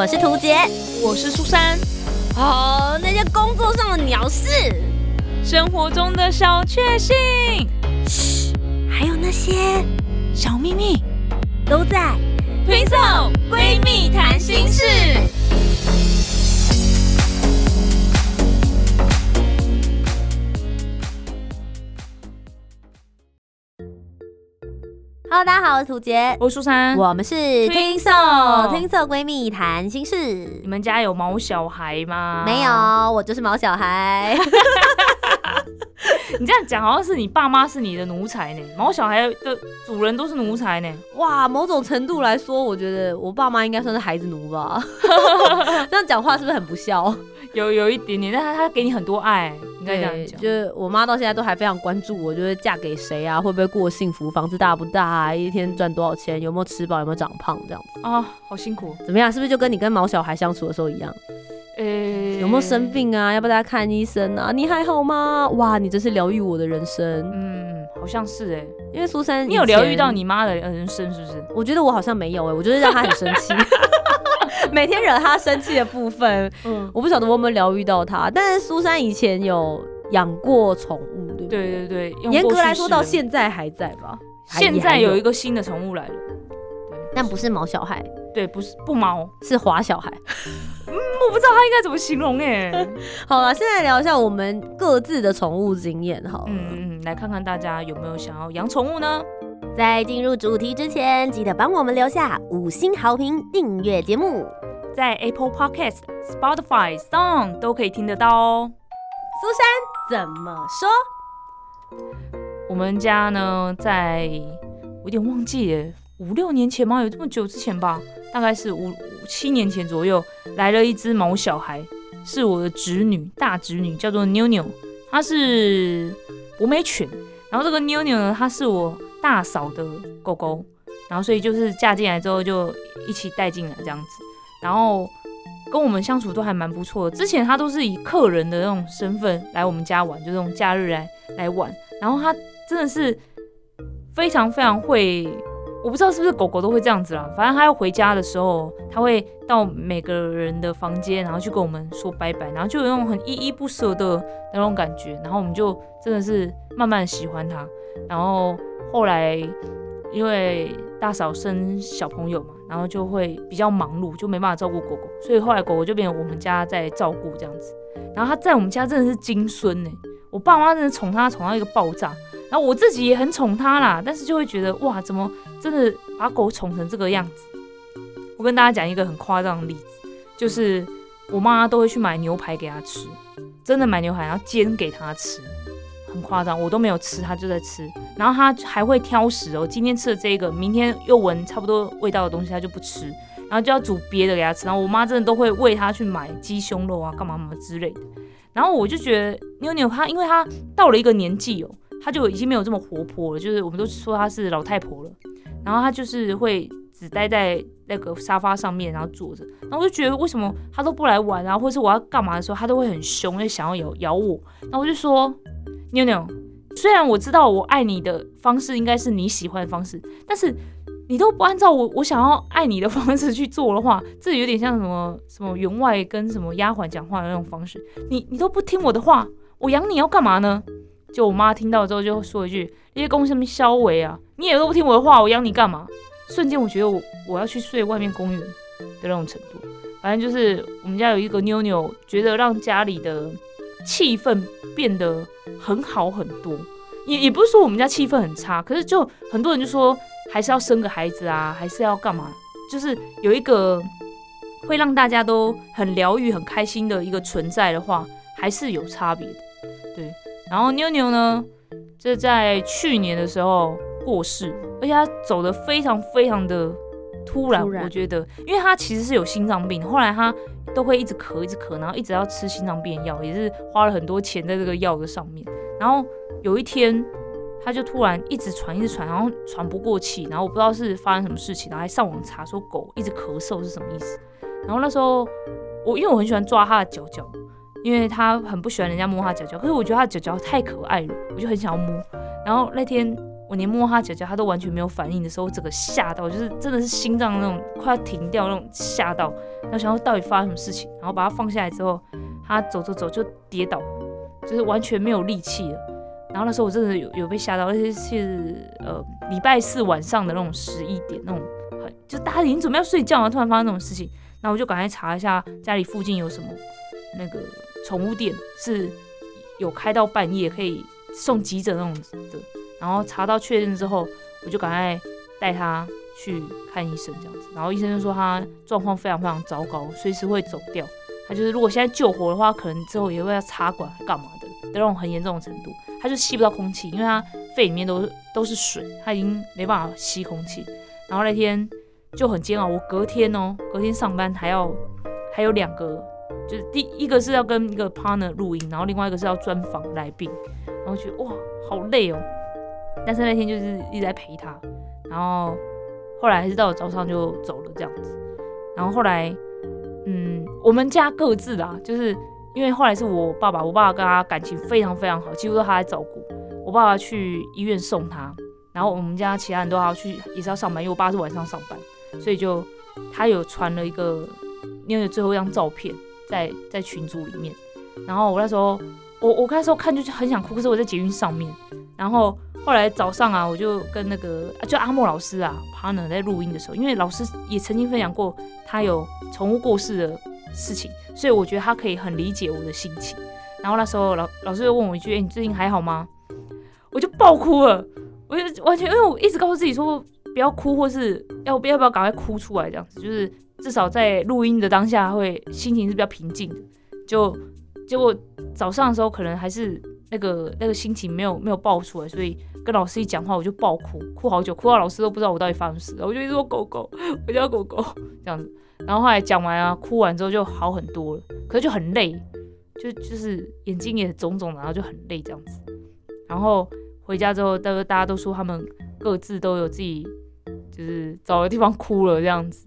我是涂杰，我是苏珊。哦，那些工作上的鸟事，生活中的小确幸，嘘，还有那些小秘密，都在推送闺蜜谈心事。Hello， 大家好，我是涂杰，我是苏珊，我们是听搜闺蜜谈心事。你们家有毛小孩吗？没有，我就是毛小孩。你这样讲好像是你爸妈是你的奴才呢，毛小孩的主人都是奴才呢。哇，某种程度来说，我觉得我爸妈应该算是孩子奴吧。这样讲话是不是很不孝？有一点点，但他给你很多爱。对，就是我妈到现在都还非常关注我，就是嫁给谁啊，会不会过幸福，房子大不大啊，一天赚多少钱，有没有吃饱，有没有长胖这样子啊，好辛苦。怎么样，是不是就跟你跟毛小孩相处的时候一样？有没有生病啊，要不要大家看医生啊，你还好吗？哇，你真是疗愈我的人生。嗯，好像是耶。因为苏珊，你有疗愈到你妈的人生是不是？我觉得我好像没有耶，我就是让她很生气。每天惹他生气的部分，我不晓得我有没有疗愈到他。但是苏珊以前有养过宠物，对不对？对对对，严格来说到现在还在吧。现在有一个新的宠物来了，但不是毛小孩，对，不是不毛，是滑小孩。我不知道他应该怎么形容哎。好了，现在聊一下我们各自的宠物经验好了。来看看大家有没有想要养宠物呢？在进入主题之前，记得帮我们留下5星好评，订阅节目，在 Apple Podcast、Spotify、Song 都可以听得到哦。苏珊怎么说？我们家呢，在我有点忘记耶，5-6年前吗？有这么久之前吧？大概是5-7年前左右，来了一只毛小孩，是我的侄女，大侄女，叫做妞妞，她是博美犬。然后这个妞妞呢，她是我大嫂的狗狗，然后所以就是嫁进来之后就一起带进来这样子，然后跟我们相处都还蛮不错的。之前他都是以客人的那种身份来我们家玩，就这种假日来玩，然后他真的是非常非常会，我不知道是不是狗狗都会这样子啦，反正他要回家的时候，他会到每个人的房间，然后去跟我们说拜拜，然后就有那种很依依不舍的那种感觉，然后我们就真的是慢慢喜欢他。然后后来因为大嫂生小朋友嘛，然后就会比较忙碌，就没办法照顾狗狗，所以后来狗狗就变成我们家在照顾这样子。然后他在我们家真的是金孙欸，我爸妈真的宠他一个爆炸，然后我自己也很宠他啦，但是就会觉得哇，怎么真的把狗宠成这个样子。我跟大家讲一个很夸张的例子，就是我妈都会去买牛排给他吃，真的买牛排然后煎给他吃，很夸张，我都没有吃，他就在吃。然后他还会挑食哦，今天吃的这个，明天又闻差不多味道的东西他就不吃，然后就要煮别的给他吃。然后我妈真的都会为他去买鸡胸肉啊，干嘛什么之类的。然后我就觉得妞妞她，因为她到了一个年纪哦，她就已经没有这么活泼了，就是我们都说她是老太婆了。然后她就是会只待在那个沙发上面，然后坐着。然后我就觉得为什么她都不来玩啊，或是我要干嘛的时候，她都会很凶，就想要咬我。然后我就说。妞妞，虽然我知道我爱你的方式应该是你喜欢的方式，但是你都不按照我想要爱你的方式去做的话，这有点像什么员外跟什么丫鬟讲话的那种方式。你都不听我的话，我养你要干嘛呢？就我妈听到之后就说一句：“你在讲什么小话啊？你也都不听我的话，我养你干嘛？”瞬间我觉得我要去睡外面公园的那种程度。反正就是我们家有一个妞妞，觉得让家里的气氛变得很好很多，也不是说我们家气氛很差，可是就很多人就说还是要生个孩子啊，还是要干嘛，就是有一个会让大家都很疗愈很开心的一个存在的话，还是有差别的。对，然后妞妞呢，这在去年的时候过世，而且她走得非常非常的突然，我觉得，因为她其实是有心脏病，后来她都会一直咳，然后一直要吃心脏病药，也是花了很多钱在这个药的上面。然后有一天，他就突然一直喘，然后喘不过气，然后我不知道是发生什么事情，然后还上网查说狗一直咳嗽是什么意思。然后那时候因为我很喜欢抓他的脚脚，因为他很不喜欢人家摸他脚脚，可是我觉得他的脚脚太可爱了，我就很想要摸。然后那天我连摸他脚脚，他都完全没有反应的时候，我整个吓到，就是真的是心脏那种快要停掉那种吓到，然后想到到底发生什么事情，然后把他放下来之后，他走就跌倒，就是完全没有力气了。然后那时候我真的 有被吓到，而且是礼拜四晚上的那种11点那种，就大家已经准备要睡觉了，突然发生这种事情，然后我就赶快查一下家里附近有什么那个宠物店是有开到半夜可以送急诊那种的。然后查到确认之后，我就赶快带他去看医生这样子。然后医生就说他状况非常非常糟糕，随时会走掉。他就是如果现在救活的话，可能之后也会要插管干嘛的那种很严重的程度。他就吸不到空气，因为他肺里面都是水，他已经没办法吸空气。然后那天就很煎熬，我隔天上班还有两个，就是一个是要跟一个 partner 录音，然后另外一个是要专访来宾，然后觉得哇好累哦。但是那天就是一直在陪他，然后后来还是到了早上就走了这样子。然后后来，我们家各自啦，就是因为后来是我爸爸跟他感情非常非常好，几乎都他在照顾。我爸爸去医院送他，然后我们家其他人都要去，也是要上班，因为我爸是晚上上班，所以就他有传了一个那个最后一张照片在群组里面。然后我那时候我那时候看就很想哭，可是我在捷运上面，然后。后来早上啊，我就跟那个就阿莫老师啊 partner 在录音的时候，因为老师也曾经分享过他有宠物过世的事情，所以我觉得他可以很理解我的心情。然后那时候老师就问我一句：“你最近还好吗？”我就爆哭了，我就完全因为我一直告诉自己说不要哭，或是要不要赶快哭出来这样子，就是至少在录音的当下会心情是比较平静的。就结果早上的时候可能还是那个心情没有爆出来，所以。跟老师一讲话，我就爆哭，哭好久，哭到老师都不知道我到底发生什么事，我就一直说狗狗，我叫狗狗这样子。然后后来讲完啊，哭完之后就好很多了，可是就很累，就是眼睛也肿肿的，然后就很累这样子。然后回家之后，大家都说他们各自都有自己就是找的地方哭了这样子。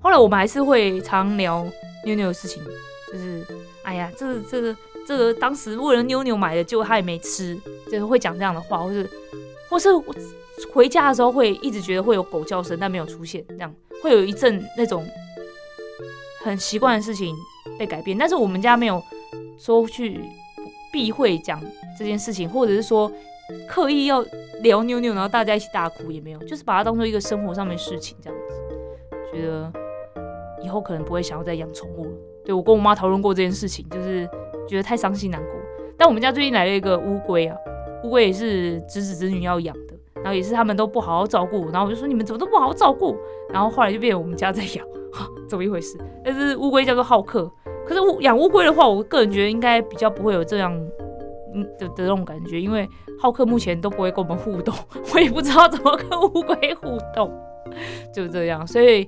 后来我们还是会常聊妞妞的事情，就是哎呀，这个当时为了妞妞买的，结果他也没吃，就是会讲这样的话，或是回家的时候会一直觉得会有狗叫声，但没有出现，这样会有一阵那种很习惯的事情被改变。但是我们家没有说去避讳讲这件事情，或者是说刻意要聊妞妞，然后大家一起大哭也没有，就是把它当做一个生活上面的事情这样子。觉得以后可能不会想要再养宠物了。对，我跟我妈讨论过这件事情，就是。觉得太伤心难过，但我们家最近来了一个乌龟啊，乌龟也是侄子侄女要养的，然后也是他们都不好好照顾，然后我就说你们怎么都不好好照顾，然后后来就变成我们家在养，怎么一回事？但是乌龟叫做浩克，可是养乌龟的话，我个人觉得应该比较不会有这样的那种感觉，因为浩克目前都不会跟我们互动，我也不知道怎么跟乌龟互动，就这样，所以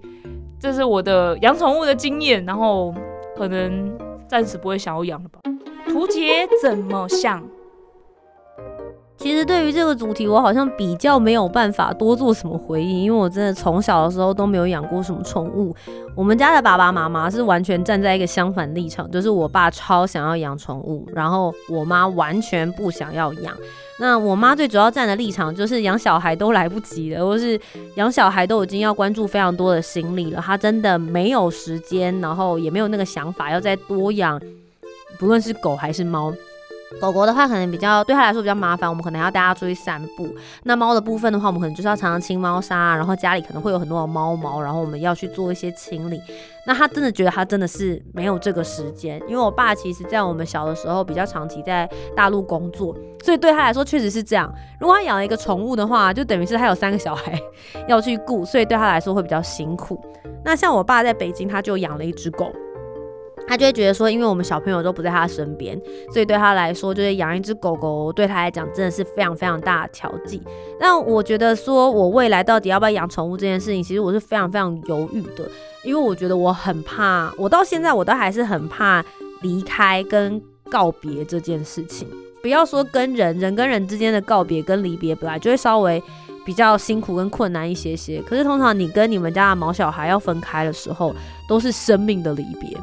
这是我的养宠物的经验，然后可能。暂时不会想要养了吧？图解怎么想？其实对于这个主题，我好像比较没有办法多做什么回应，因为我真的从小的时候都没有养过什么宠物。我们家的爸爸妈妈是完全站在一个相反立场，就是我爸超想要养宠物，然后我妈完全不想要养。那我妈最主要站的立场就是养小孩都来不及了，或是养小孩都已经要关注非常多的心力了，她真的没有时间，然后也没有那个想法要再多养，不论是狗还是猫。狗狗的话可能比较对它来说比较麻烦，我们可能要带它出去散步。那猫的部分的话，我们可能就是要常常清猫砂，然后家里可能会有很多的猫毛，然后我们要去做一些清理。那他真的觉得他真的是没有这个时间，因为我爸其实在我们小的时候比较长期在大陆工作，所以对他来说确实是这样。如果他养了一个宠物的话，就等于是他有3个小孩要去顾，所以对他来说会比较辛苦。那像我爸在北京，他就养了一只狗。他就会觉得说，因为我们小朋友都不在他身边，所以对他来说，就是养一只狗狗对他来讲真的是非常非常大的调剂。但我觉得说，我未来到底要不要养宠物这件事情，其实我是非常非常犹豫的，因为我觉得我很怕，我到现在我都还是很怕离开跟告别这件事情。不要说跟人跟人之间的告别跟离别，本来就会稍微比较辛苦跟困难一些些。可是通常你跟你们家的毛小孩要分开的时候，都是生命的离别。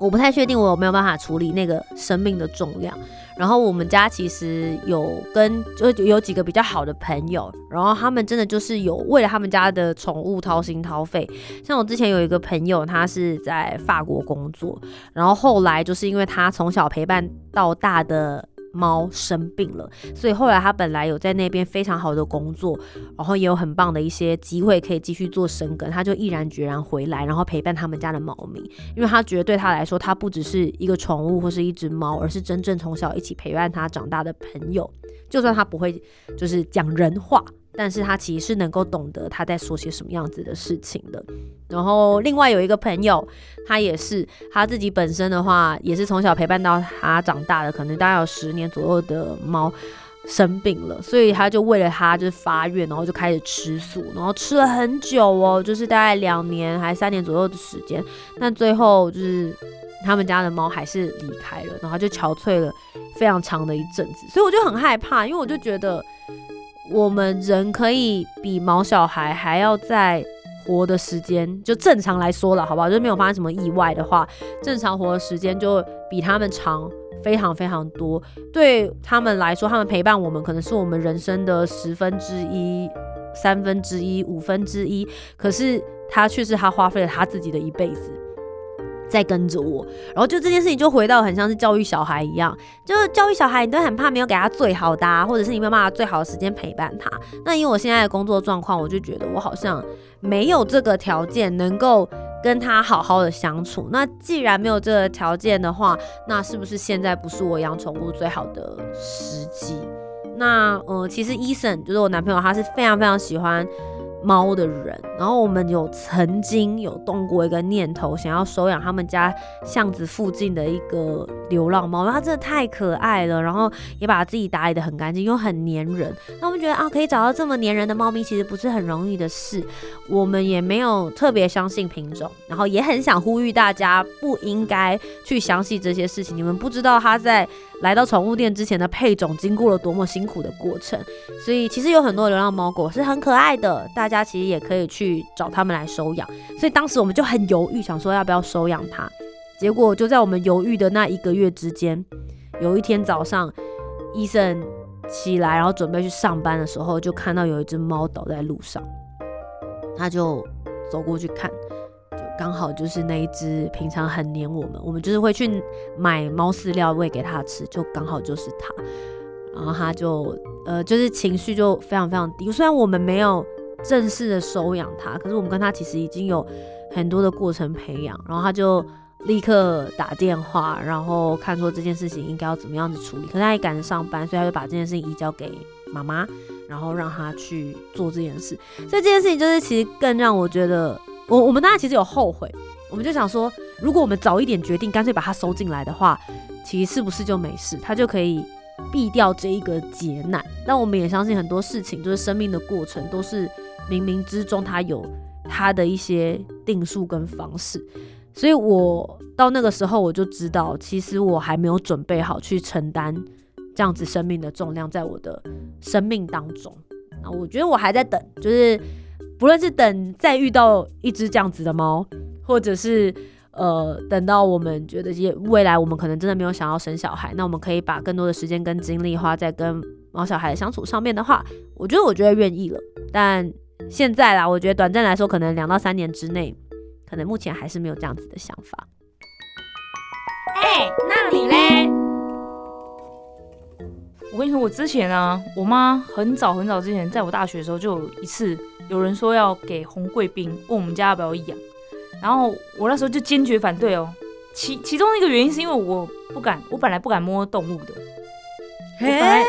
我不太确定我有没有办法处理那个生命的重量，然后我们家其实有几个比较好的朋友，然后他们真的就是有为了他们家的宠物掏心掏肺。像我之前有一个朋友，他是在法国工作，然后后来就是因为他从小陪伴到大的猫生病了，所以后来他本来有在那边非常好的工作，然后也有很棒的一些机会可以继续做生根，他就毅然决然回来，然后陪伴他们家的猫咪。因为他觉得对他来说，他不只是一个宠物或是一只猫，而是真正从小一起陪伴他长大的朋友。就算他不会就是讲人话，但是他其实是能够懂得他在说些什么样子的事情的。然后另外有一个朋友，他也是他自己本身的话，也是从小陪伴到他长大的，可能大概有10年左右的猫生病了，所以他就为了他就是发愿，然后就开始吃素，然后吃了很久哦，就是大概2年还3年左右的时间，但最后就是他们家的猫还是离开了，然后就憔悴了非常长的一阵子。所以我就很害怕，因为我就觉得我们人可以比毛小孩还要再活的时间，就正常来说了，好不好？就是没有发生什么意外的话，正常活的时间就比他们长非常非常多。对他们来说，他们陪伴我们可能是我们人生的1/10、1/3、1/5，可是他却是他花费了他自己的一辈子在跟着我。然后就这件事情就回到很像是教育小孩一样，就是教育小孩你都很怕没有给他最好的啊，或者是你没有办法最好的时间陪伴他。那因为我现在的工作状况，我就觉得我好像没有这个条件能够跟他好好的相处。那既然没有这个条件的话，那是不是现在不是我养宠物最好的时机？那其实Eason就是我男朋友，他是非常非常喜欢猫的人，然后我们有曾经有动过一个念头，想要收养他们家巷子附近的一个流浪猫，它真的太可爱了，然后也把自己打理得很干净，又很黏人。那我们觉得啊，可以找到这么黏人的猫咪，其实不是很容易的事。我们也没有特别相信品种，然后也很想呼吁大家不应该去相信这些事情。你们不知道它在来到宠物店之前的配种经过了多么辛苦的过程，所以其实有很多流浪猫狗是很可爱的，大家其实也可以去找他们来收养。所以当时我们就很犹豫，想说要不要收养它。结果就在我们犹豫的那1个月之间，有一天早上Eason起来然后准备去上班的时候，就看到有一只猫倒在路上，他就走过去看，就刚好就是那一只平常很黏我们就是会去买猫饲料喂给它吃，就刚好就是它。然后它就就是情绪就非常非常低，虽然我们没有正式的收养他，可是我们跟他其实已经有很多的过程培养。然后他就立刻打电话，然后看说这件事情应该要怎么样子处理。可是他也赶着上班，所以他就把这件事情移交给妈妈，然后让他去做这件事。所以这件事情就是其实更让我觉得，我们当然其实有后悔，我们就想说，如果我们早一点决定，干脆把他收进来的话，其实是不是就没事，他就可以避掉这一个劫难。但我们也相信很多事情，就是生命的过程都是冥冥之中他有他的一些定数跟方式。所以我到那个时候我就知道，其实我还没有准备好去承担这样子生命的重量在我的生命当中。那我觉得我还在等，就是不论是等再遇到一只这样子的猫，或者是等到我们觉得未来我们可能真的没有想要生小孩，那我们可以把更多的时间跟精力花在跟猫小孩的相处上面的话，我觉得愿意了。但现在啦，我觉得短暂来说，可能2到3年之内，可能目前还是没有这样子的想法。那你嘞？我跟你说，我之前啊，我妈很早之前，在我大学的时候，就有一次有人说要给红贵宾，问我们家要不要养，然后我那时候就坚决反对哦。其中一个原因是因为我本来不敢摸动物的。对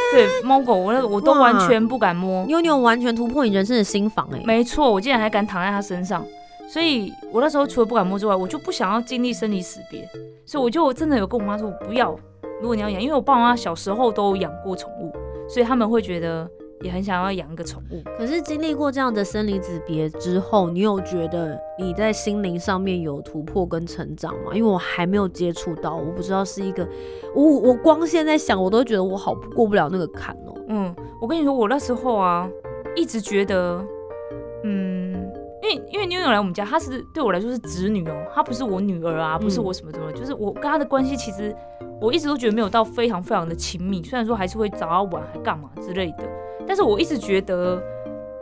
猫狗，我都完全不敢摸。妞妞完全突破你人生的心防哎、欸！没错，我竟然还敢躺在他身上，所以我那时候除了不敢摸之外，我就不想要经历生离死别，所以我就真的有跟我妈说，我不要。如果你要养，因为我爸妈小时候都养过宠物，所以他们会觉得也很想要养一个宠物。可是经历过这样的生离死别之后，你有觉得你在心灵上面有突破跟成长吗？因为我还没有接触到，我不知道是一个，我光现在想，我都觉得我好过不了那个坎哦。我跟你说，我那时候啊，一直觉得，因为妞妞来我们家，她是对我来说是侄女哦，她不是我女儿啊，不是我什么的，就是我跟她的关系其实我一直都觉得没有到非常非常的亲密，虽然说还是会找他玩还干嘛之类的，但是我一直觉得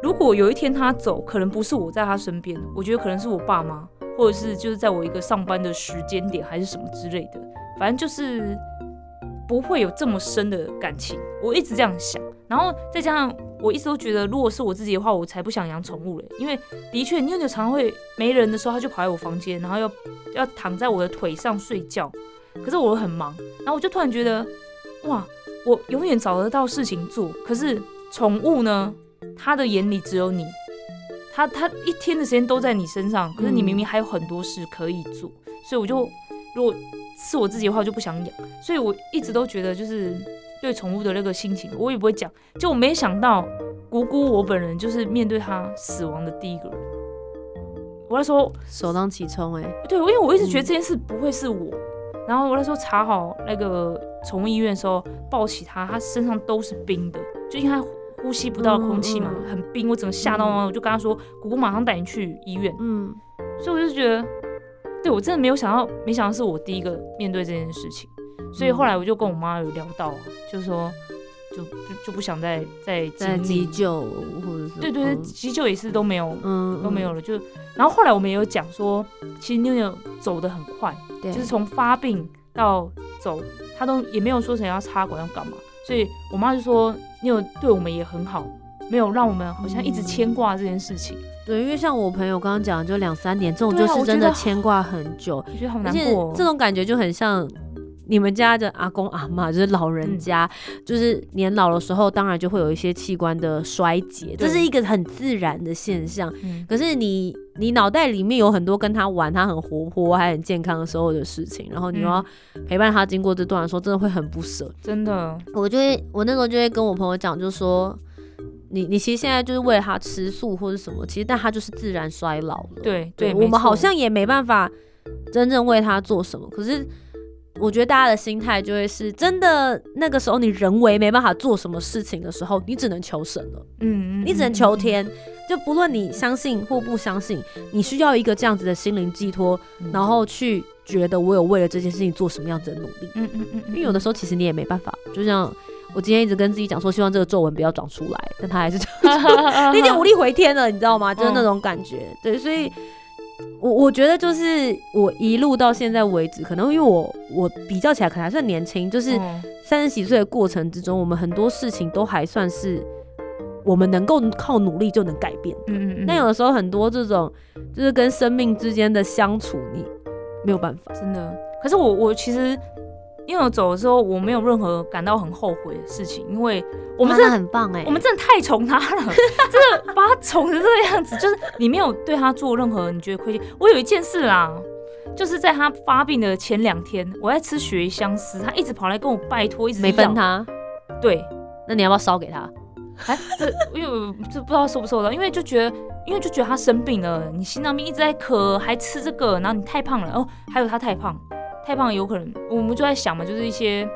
如果有一天他走，可能不是我在他身边，我觉得可能是我爸妈，或者是就是在我一个上班的时间点还是什么之类的，反正就是不会有这么深的感情，我一直这样想。然后再加上我一直都觉得如果是我自己的话，我才不想养宠物了，因为的确妞妞常会没人的时候他就跑来我房间，然后要躺在我的腿上睡觉，可是我很忙，然后我就突然觉得哇，我永远找得到事情做，可是宠物呢，他的眼里只有你，他一天的时间都在你身上，可是你明明还有很多事可以做，所以我就如果是我自己的话，我就不想养。所以我一直都觉得就是对宠物的那个心情，我也不会讲。就我没想到姑姑我本人就是面对他死亡的第一个人，我那时候首当其冲哎，对，因为我一直觉得这件事不会是我。然后我那时候查好那个宠物医院的时候，抱起他，他身上都是冰的，就因为他呼吸不到空气嘛，很冰，我整个吓到嘛，我就跟他说：“姑姑马上带你去医院。”嗯，所以我就觉得，对我真的没想到是我第一个面对这件事情，所以后来我就跟我妈有聊到，就说就不想再急救或者是对，急救也是都没有了。就然后后来我们也有讲说，其实妞妞走得很快，就是从发病到走，她都也没有说什么要插管要干嘛。所以我妈就说妞妞对我们也很好，没有让我们好像一直牵挂这件事情。对，因为像我朋友刚刚讲的，就2-3年这种就是真的牵挂很久，我觉得好难过哦。这种感觉就很像你们家的阿公阿嬷，就是老人家，就是年老的时候，当然就会有一些器官的衰竭，这是一个很自然的现象。可是你脑袋里面有很多跟他玩，他很活泼还很健康的时候的事情，然后你要陪伴他经过这段的时候，真的会很不舍。真的，我那时候就会跟我朋友讲，就说。你其实现在就是为了他吃素或者什么，其实但他就是自然衰老了。对，我们好像也没办法真正为他做什么。可是我觉得大家的心态就会是真的，那个时候你人为没办法做什么事情的时候，你只能求神了。你只能求天。就不论你相信或不相信，你需要一个这样子的心灵寄托，然后去觉得我有为了这件事情做什么样子的努力。因为有的时候其实你也没办法，就像。我今天一直跟自己讲说，希望这个皱纹不要长出来，但它还是长出来，那点无力回天了，你知道吗？就是那种感觉。对，所以我觉得就是我一路到现在为止，可能因为我比较起来可能还算年轻，就是30几岁的过程之中，我们很多事情都还算是我们能够靠努力就能改变的。但有的时候很多这种就是跟生命之间的相处，你没有办法，真的。可是我其实。因为我走的时候，我没有任何感到很后悔的事情，因为我们真的很棒哎，我们真的太宠他了，真的把他宠成这个样子，就是你没有对他做任何你觉得亏欠。我有一件事啦，就是在他发病的前2天，我在吃鳕鱼香丝，他一直跑来跟我拜托，一直要没分他。对，那你要不要烧给他？哎，因为这不知道收不收到，因为就觉得他生病了，你心脏病一直在咳，还吃这个，然后你太胖了哦，还有他太胖有可能，我们就在想嘛，就是一些，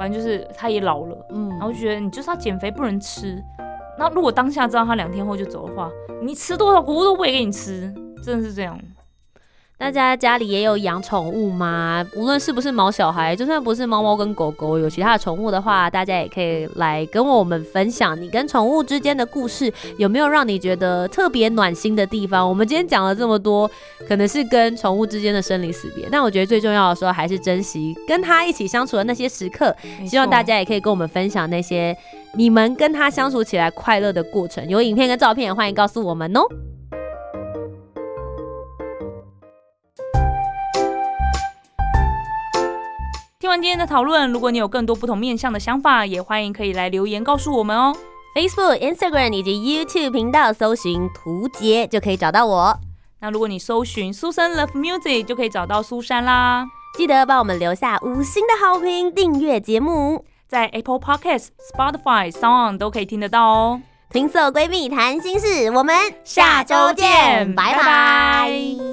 反正就是他也老了，然后就觉得你就是要减肥不能吃，那如果当下知道他2天后就走的话，你吃多少我都不会给你吃，真的是这样。大家家里也有养宠物吗？无论是不是毛小孩，就算不是猫猫跟狗狗，有其他的宠物的话，大家也可以来跟我们分享你跟宠物之间的故事，有没有让你觉得特别暖心的地方？我们今天讲了这么多，可能是跟宠物之间的生离死别，但我觉得最重要的时候还是珍惜跟它一起相处的那些时刻。希望大家也可以跟我们分享那些你们跟它相处起来快乐的过程，有影片跟照片也欢迎告诉我们哦。听完今天的讨论，如果你有更多不同面向的想法，也欢迎可以来留言告诉我们哦。Facebook、Instagram 以及 YouTube 频道搜寻屠洁就可以找到我。那如果你搜寻 Susan Love Music 就可以找到苏珊啦。记得帮我们留下5星的好评，订阅节目，在 Apple Podcast、Spotify、Sound 都可以听得到哦。听瘦闺蜜谈心事，我们下周见，拜拜。